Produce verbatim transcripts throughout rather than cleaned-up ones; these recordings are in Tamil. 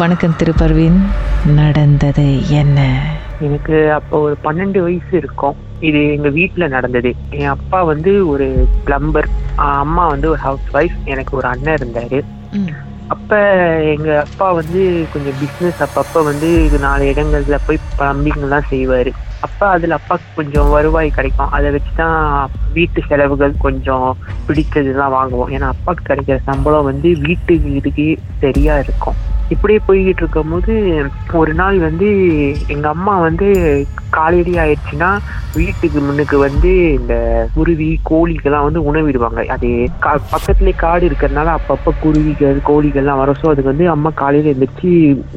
வணக்கம் திரு பர்வீன், நடந்தது என்ன? எனக்கு அப்போ ஒரு பன்னெண்டு வயசு இருக்கும். இது எங்க வீட்டுல நடந்தது. என் அப்பா வந்து ஒரு பிளம்பர், அம்மா வந்து ஒரு ஹவுஸ் ஒய்ஃப். எனக்கு ஒரு அண்ணன் இருந்தாரு. அப்ப எங்க அப்பா வந்து கொஞ்சம் பிசினஸ் அப்பப்ப வந்து இது நாலு இடங்கள்ல போய் பிளம்பிங் எல்லாம் செய்வாரு. அப்ப அதுல அப்பாவுக்கு கொஞ்சம் வருவாய் கிடைக்கும். அதை வச்சுதான் வீட்டு செலவுகள் கொஞ்சம் பிடிச்சதுலாம் வாங்குவோம். ஏன்னா அப்பாவுக்கு கிடைக்கிற சம்பளம் வந்து வீட்டுக்கு இதுக்கு சரியா இருக்கும். இப்படியே போய்கிட்டு இருக்கும் போது ஒரு நாள் வந்து எங்க அம்மா வந்து காலையிலேயே ஆயிடுச்சுன்னா வீட்டுக்கு முன்னுக்கு வந்து இந்த குருவி கோழிக்கெல்லாம் வந்து உணவிடுவாங்க. அது பக்கத்துலேயே காடு இருக்கிறதுனால அப்பப்போ குருவிகள் கோழிகள்லாம் வர. ஸோ அதுக்கு வந்து அம்மா காலையில எழுந்திரிச்சு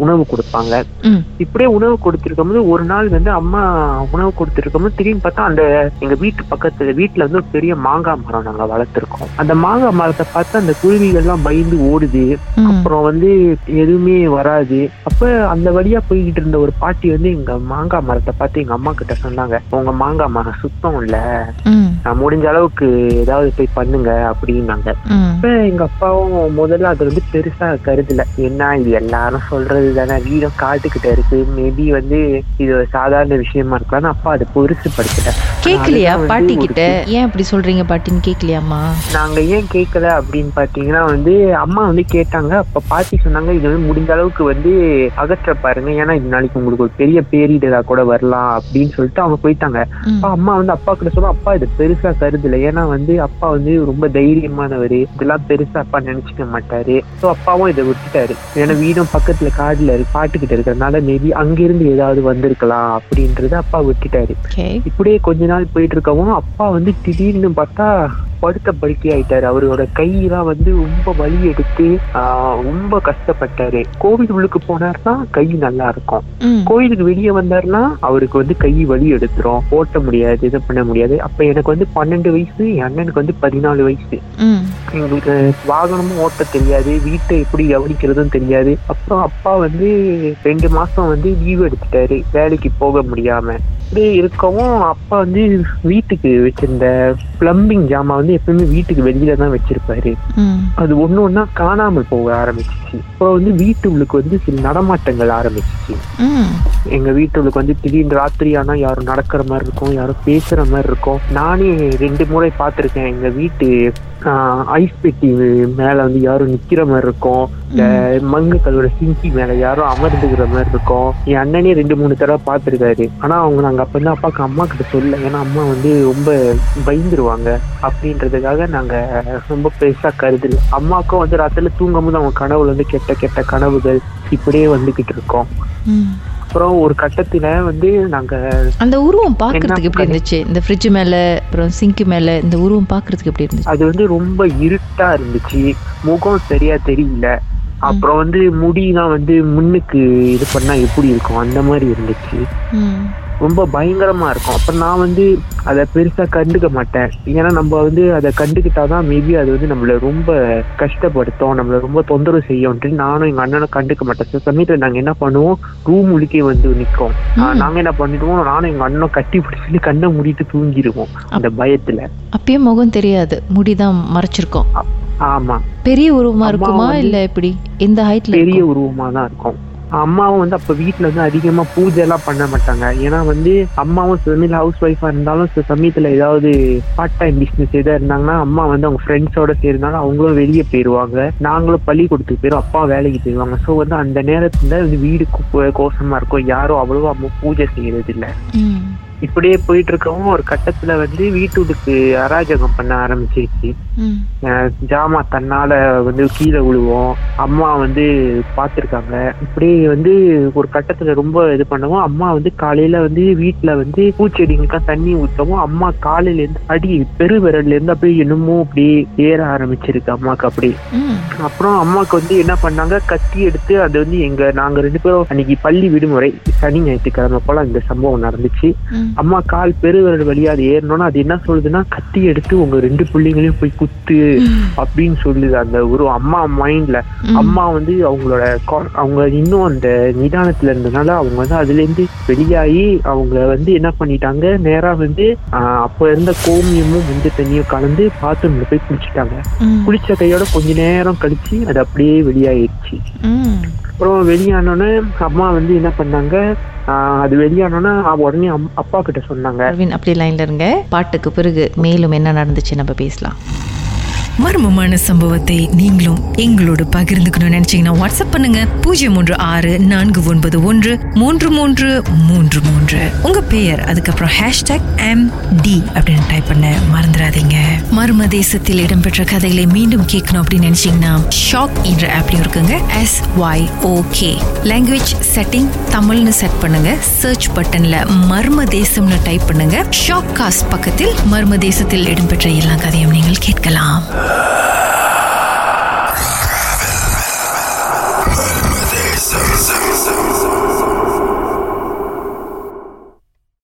உணவு கொடுப்பாங்க. இப்படியே உணவு கொடுத்துருக்கும் போது ஒரு நாள் வந்து அம்மா உணவு கொடுத்துருக்கும் போது திரும்பி பார்த்தா அந்த எங்க வீட்டு பக்கத்துல வீட்டுல வந்து ஒரு பெரிய மாங்காய் மரம் நாங்க வளர்த்துருக்கோம். அந்த மாங்காய் மரத்தை பார்த்து அந்த குருவிகள்லாம் பயந்து ஓடுது. அப்புறம் வந்து எதுவும் வராது. அப்ப அந்த வழியா போய்கிட்டு இருந்த ஒரு பாட்டி வந்து எங்க மாங்காய் மரத்தை பார்த்து எங்க அம்மா கிட்ட சொன்னாங்க, உங்க மாங்காய் மரம் சுத்தம் இல்ல, முடிஞ்ச அளவுக்கு ஏதாவது போய் பண்ணுங்க அப்படின்னாங்க. அப்ப எங்க அப்பாவும் முதல்ல அது வந்து பெருசா கருதுல, என்ன இது எல்லாரும் சொல்றது தானே, வீரம் காட்டுக்கிட்ட இருக்கு, மேபி வந்து இது ஒரு சாதாரண விஷயமா இருக்கலாம். அப்பா அதை பெருசு படுத்துட்டேன். கேக்கலையா பாட்டி கிட்ட? ஏன் அப்படி சொல்றீங்க பாட்டின்னு கேக்கலையாமா? நாங்க ஏன் கேட்கல அப்படின்னு பாத்தீங்கன்னா வந்து அம்மா வந்து கேட்டாங்க. அப்ப பாட்டி சொன்னாங்க, இது வந்து முடிஞ்ச அளவுக்கு வந்து அகற்ற பாருங்க, ஏன்னா இது நாளைக்கு உங்களுக்கு ஒரு பெரிய பேரிடரா கூட வரலாம் அப்படின்னு சொல்லிட்டு அவங்க போயிட்டாங்க. அம்மா வந்து அப்பா கிட்ட சொன்னா அப்பா இது பெருசா கருதுல, ஏன்னா வந்து அப்பா வந்து ரொம்ப தைரியமானவரு, இதெல்லாம் பெருசா அப்பா நினைச்சுக்க மாட்டாரு. சோ அப்பாவும் இதை விட்டுட்டாரு. ஏன்னா வீடும் பக்கத்துல காடுல இருக்கு, பாட்டுக்கிட்ட இருக்கிறதுனால மேபி அங்கிருந்து ஏதாவது வந்திருக்கலாம் அப்படின்றத அப்பா விட்டுட்டாரு. இப்படியே கொஞ்ச நாள் போயிட்டு இருக்கவும் அப்பா வந்து திடீர்னு பார்த்தா படுத்த படுக்கை ஆயிட்டாரு. அவரோட கையெல்லாம் வந்து ரொம்ப வலி எடுத்து ரொம்ப கஷ்டப்பட்டாரு. கோவில் உள்ளுக்கு போனார்னா கை நல்லா இருக்கும், கோயிலுக்கு வெளியே வந்தார்னா அவருக்கு வந்து கை வலி எடுத்துரும், ஓட்ட முடியாது, இது பண்ண முடியாது. அப்ப எனக்கு வந்து பன்னெண்டு வயசு, என் அண்ணனுக்கு வந்து பதினாலு வயசு. எங்களுக்கு வாகனமும் ஓட்ட தெரியாது, வீட்டை எப்படி கவனிக்கிறதும் தெரியாது. அப்புறம் அப்பா வந்து ரெண்டு மாசம் வந்து லீவ் எடுத்துட்டாரு, வேலைக்கு போக முடியாம. அப்படியே இருக்கவும் அப்பா வந்து வீட்டுக்கு வச்சிருந்த பிளம்பிங் ஜாமான் வந்து எப்பவுமே வீட்டுக்கு வெளியில தான் வச்சிருப்பாரு. அது ஒண்ணு ஒன்னா காணாமல் போக ஆரம்பிச்சிச்சு. அப்ப வந்து வீட்டுக்கு வந்து சில நடமாட்டங்கள் ஆரம்பிச்சிச்சு. எங்க வீட்டுக்கு வந்து திடீர்னு ராத்திரி ஆனா யாரும் நடக்கிற மாதிரி இருக்கும், யாரும் பேசுற மாதிரி இருக்கும். நானே ரெண்டு முறை பாத்திருக்கேன். எங்க வீட்டு ஐஸ் பெட்டி மேல வந்து யாரும் நிக்கிற மாதிரி இருக்கும், இந்த மங்குகளோட சிங்கி மேல யாரும் அமர்ந்துக்கிற மாதிரி இருக்கும். என் அண்ணனே ரெண்டு மூணு தடவை பாத்துருக்காரு. ஆனா அவங்க நாங்க அப்ப வந்து அப்பாக்கு அம்மா கிட்ட சொல்ல, ஏன்னா அம்மா வந்து ரொம்ப பயந்துருவாங்க அப்படின்றதுக்காக நாங்க ரொம்ப பெருசா கருதுல. அம்மாக்கும் வந்து ராத்திரில தூங்கும் போது அவங்க கனவுல வந்து கெட்ட கெட்ட கனவுகள் இப்படியே வந்துகிட்டு இருக்கோம். அப்புறம் ஒரு கட்டத்துல வந்து நாங்க அந்த உருவம் பாக்குறதுக்கு எப்படி இருந்துச்சு, இந்த ஃப்ரிட்ஜ் மேல அப்புறம் சிங்க் மேல இந்த உருவம் பாக்குறதுக்கு எப்படி இருந்துச்சு? அது வந்து ரொம்ப இருட்டா இருந்துச்சு, முகம் சரியா தெரியல. அப்புறம் வந்து முடிதான் வந்து முன்னுக்கு இது பண்ணா எப்படி இருக்கும் அந்த மாதிரி இருந்துச்சு. ரொம்ப பயங்கரமா இருக்கும். அப்ப நான் வந்து அதை பெருசா கண்டுக்க மாட்டேன், ஏன்னா நம்ம வந்து அதை கண்டுக்கிட்டாதான் மேபி அது வந்து நம்மள ரொம்ப கஷ்டப்படுத்தும், நம்மள ரொம்ப தொந்தரவு செய்யும். நானும் எங்க அண்ணனும் கண்டுக்க மாட்டேன். சில சமயத்துல நாங்க என்ன பண்ணுவோம், ரூம் உள்ளே வந்து நிற்கும். நாங்க என்ன பண்ணிடுவோம், நானும் எங்க அண்ணனும் கட்டி பிடிச்சிட்டு கண்ணை மூடிட்டு தூங்கிடுவோம் அந்த பயத்துல. அப்பயே முகம் தெரியாது, முடிதான் மறைச்சிருக்கோம். ஆமா, பெரிய உருவமா இருக்குமா இல்ல எப்படி, எந்த ஹைட்ல? பெரிய உருவமா தான் இருக்கும். அம்மாவும் வந்து அப்ப வீட்டுல வந்து அதிகமா பூஜை எல்லாம் பண்ண மாட்டாங்க, ஏன்னா வந்து அம்மாவும் சில ஹவுஸ் ஒய்ஃபா இருந்தாலும் சில சமயத்துல ஏதாவது பார்ட் டைம் பிசினஸ் ஏதாவது இருந்தாங்கன்னா அம்மா வந்து அவங்க ஃப்ரெண்ட்ஸோட சேர்ந்தாலும் அவங்களும் வெளியே போயிருவாங்க, நாங்களும் பள்ளிக்கூடத்துக்கு போயிரும், அப்பா வேலைக்கு போயிருவாங்க. ஸோ வந்து அந்த நேரத்துல வந்து வீடு கோசமா இருக்கும், யாரும் அவ்வளவா அம்மா பூஜை செய்யறது இல்ல. இப்படியே போயிட்டு இருக்கவும் ஒரு கட்டத்துல வந்து வீட்டுக்கு அராஜகம் பண்ண ஆரம்பிச்சிருச்சு. ஜாமா தன்னால வந்து கீழே விழுவோம், அம்மா வந்து பாத்துருக்காங்க. இப்படியே வந்து ஒரு கட்டத்துல ரொம்ப இது பண்ணவும் அம்மா வந்து காலையில வந்து வீட்டுல வந்து பூச்செடிங்களுக்காக தண்ணி ஊற்றவும் அம்மா காலையில இருந்து அடி பெரு விரல்ல இருந்து அப்படியே இன்னமும் அப்படியே ஏற ஆரம்பிச்சிருக்கு அம்மாக்கு அப்படி. அப்புறம் அம்மாவுக்கு வந்து என்ன பண்ணாங்க, கத்தி எடுத்து அது வந்து எங்க நாங்க ரெண்டு பேரும் அன்னைக்கு பள்ளி விடுமுறை, சனி ஞாயிற்றுக்கிழமை போல இந்த சம்பவம் நடந்துச்சு. அம்மா கால் பெருவிரல் வழியா அது ஏறணும்னா அது என்ன சொல்லுதுன்னா, கத்தி எடுத்து உங்க ரெண்டு பிள்ளைங்களையும் போய் குத்து அப்படின்னு சொல்லுது அந்த ஒரு அம்மா மைண்ட்ல. அம்மா வந்து அவங்களோட அவங்க இன்னும் அந்த நிதானத்துல இருந்ததுனால அவங்க வந்து அதுல இருந்து வெளியாகி அவங்க வந்து என்ன பண்ணிட்டாங்க, நேரா வந்து ஆஹ் அப்ப இருந்த கோமியமும் வெந்த தண்ணியும் கலந்து பாத்ரூம்ல போய் குளிச்சுட்டாங்க. குளிச்ச கையோட கொஞ்ச நேரம் கழிச்சு அது அப்படியே வெளியாயிடுச்சு. அப்புறம் வெளியானோன்னு அம்மா வந்து என்ன பண்ணாங்க, அது வெளியானோன்னா உடனே அப்பா கிட்ட சொன்னாங்க. அரவிந்த் அப்படி லைன்ல இருங்க, பாட்டுக்கு பிறகு மேலும் என்ன நடந்துச்சு நம்ம பேசலாம். மர்மமான சம்பவத்தை நீங்களும் எங்களோடு பகிர்ந்துக்கணும்னு நினைச்சீங்கன்னா வாட்ஸ்அப் பண்ணுங்க பூஜ்ஜியம் மூன்று ஆறு நான்கு ஒன்பது ஒன்று மூன்று மூன்று மூன்று மூன்று. உங்க பெயர் அதுக்கப்புறம் ஹேஷ்டாக் எம் டி அப்படின்னு டைப் பண்ண மறந்துடாதீங்க. மர்ம தேசத்தில் இடம்பெற்ற கதைகளை மீண்டும் கேட்கணும் அப்படின்னு நினைச்சீங்கன்னா ஷாக் என்ற ஆப்லையும் இருக்குங்க. S Y okay language setting தமிழ்னு செட் பண்ணுங்க. சர்ச் பட்டன்ல மர்ம தேசம்னு டைப் பண்ணுங்க. ஷாக் காஸ்ட் பக்கத்தில் மர்ம தேசத்தில் இடம்பெற்ற எல்லா கதையும் நீங்கள் கேட்கலாம். Ah.